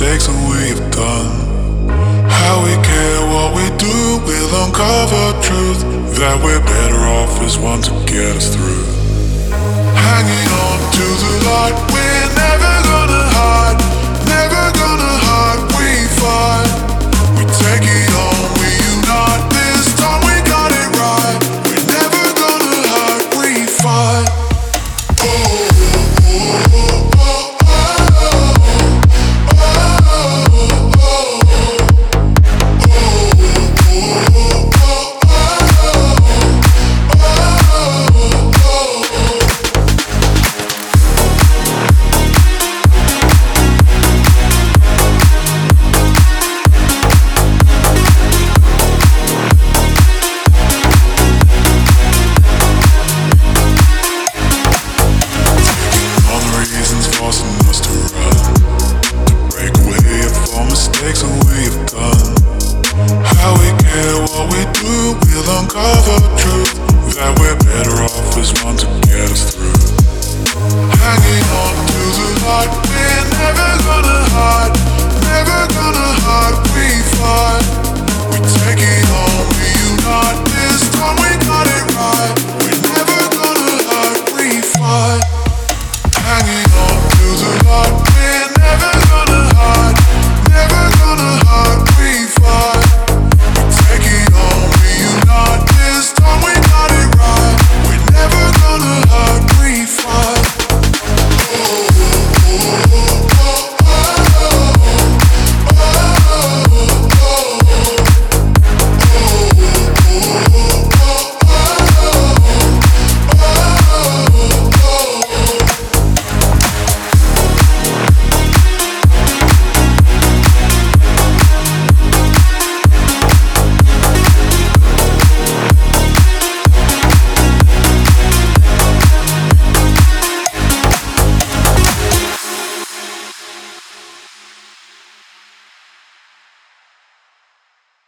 mistakes that we've done. How we care what we do will uncover truth, that we're better off as one to get us through. Hanging on to the light we're